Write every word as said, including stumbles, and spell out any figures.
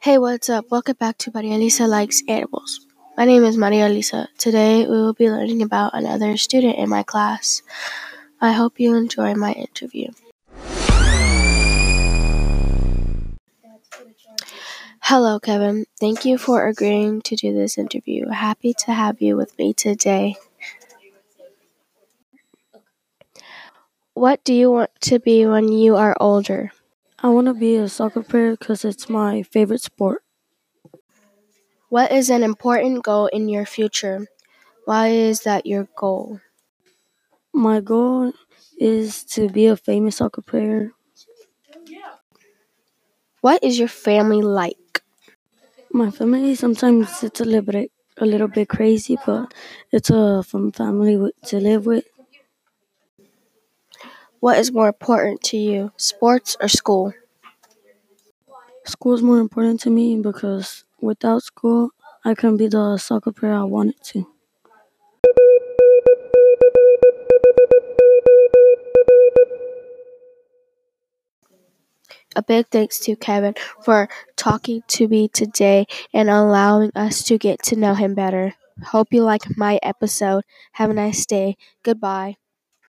Hey, what's up? Welcome back to Marialisa Likes Animals. My name is Marialisa. Today, we will be learning about another student in my class. I hope you enjoy my interview. Hello, Kevin. Thank you for agreeing to do this interview. Happy to have you with me today. What do you want to be when you are older? I want to be a soccer player because it's my favorite sport. What is an important goal in your future? Why is that your goal? My goal is to be a famous soccer player. What is your family like? My family, sometimes it's a little bit, a little bit crazy, but it's a fun family to live with. What is more important to you, sports or school? School is more important to me because without school, I couldn't be the soccer player I wanted to. A big thanks to Kevin for talking to me today and allowing us to get to know him better. Hope you like my episode. Have a nice day. Goodbye.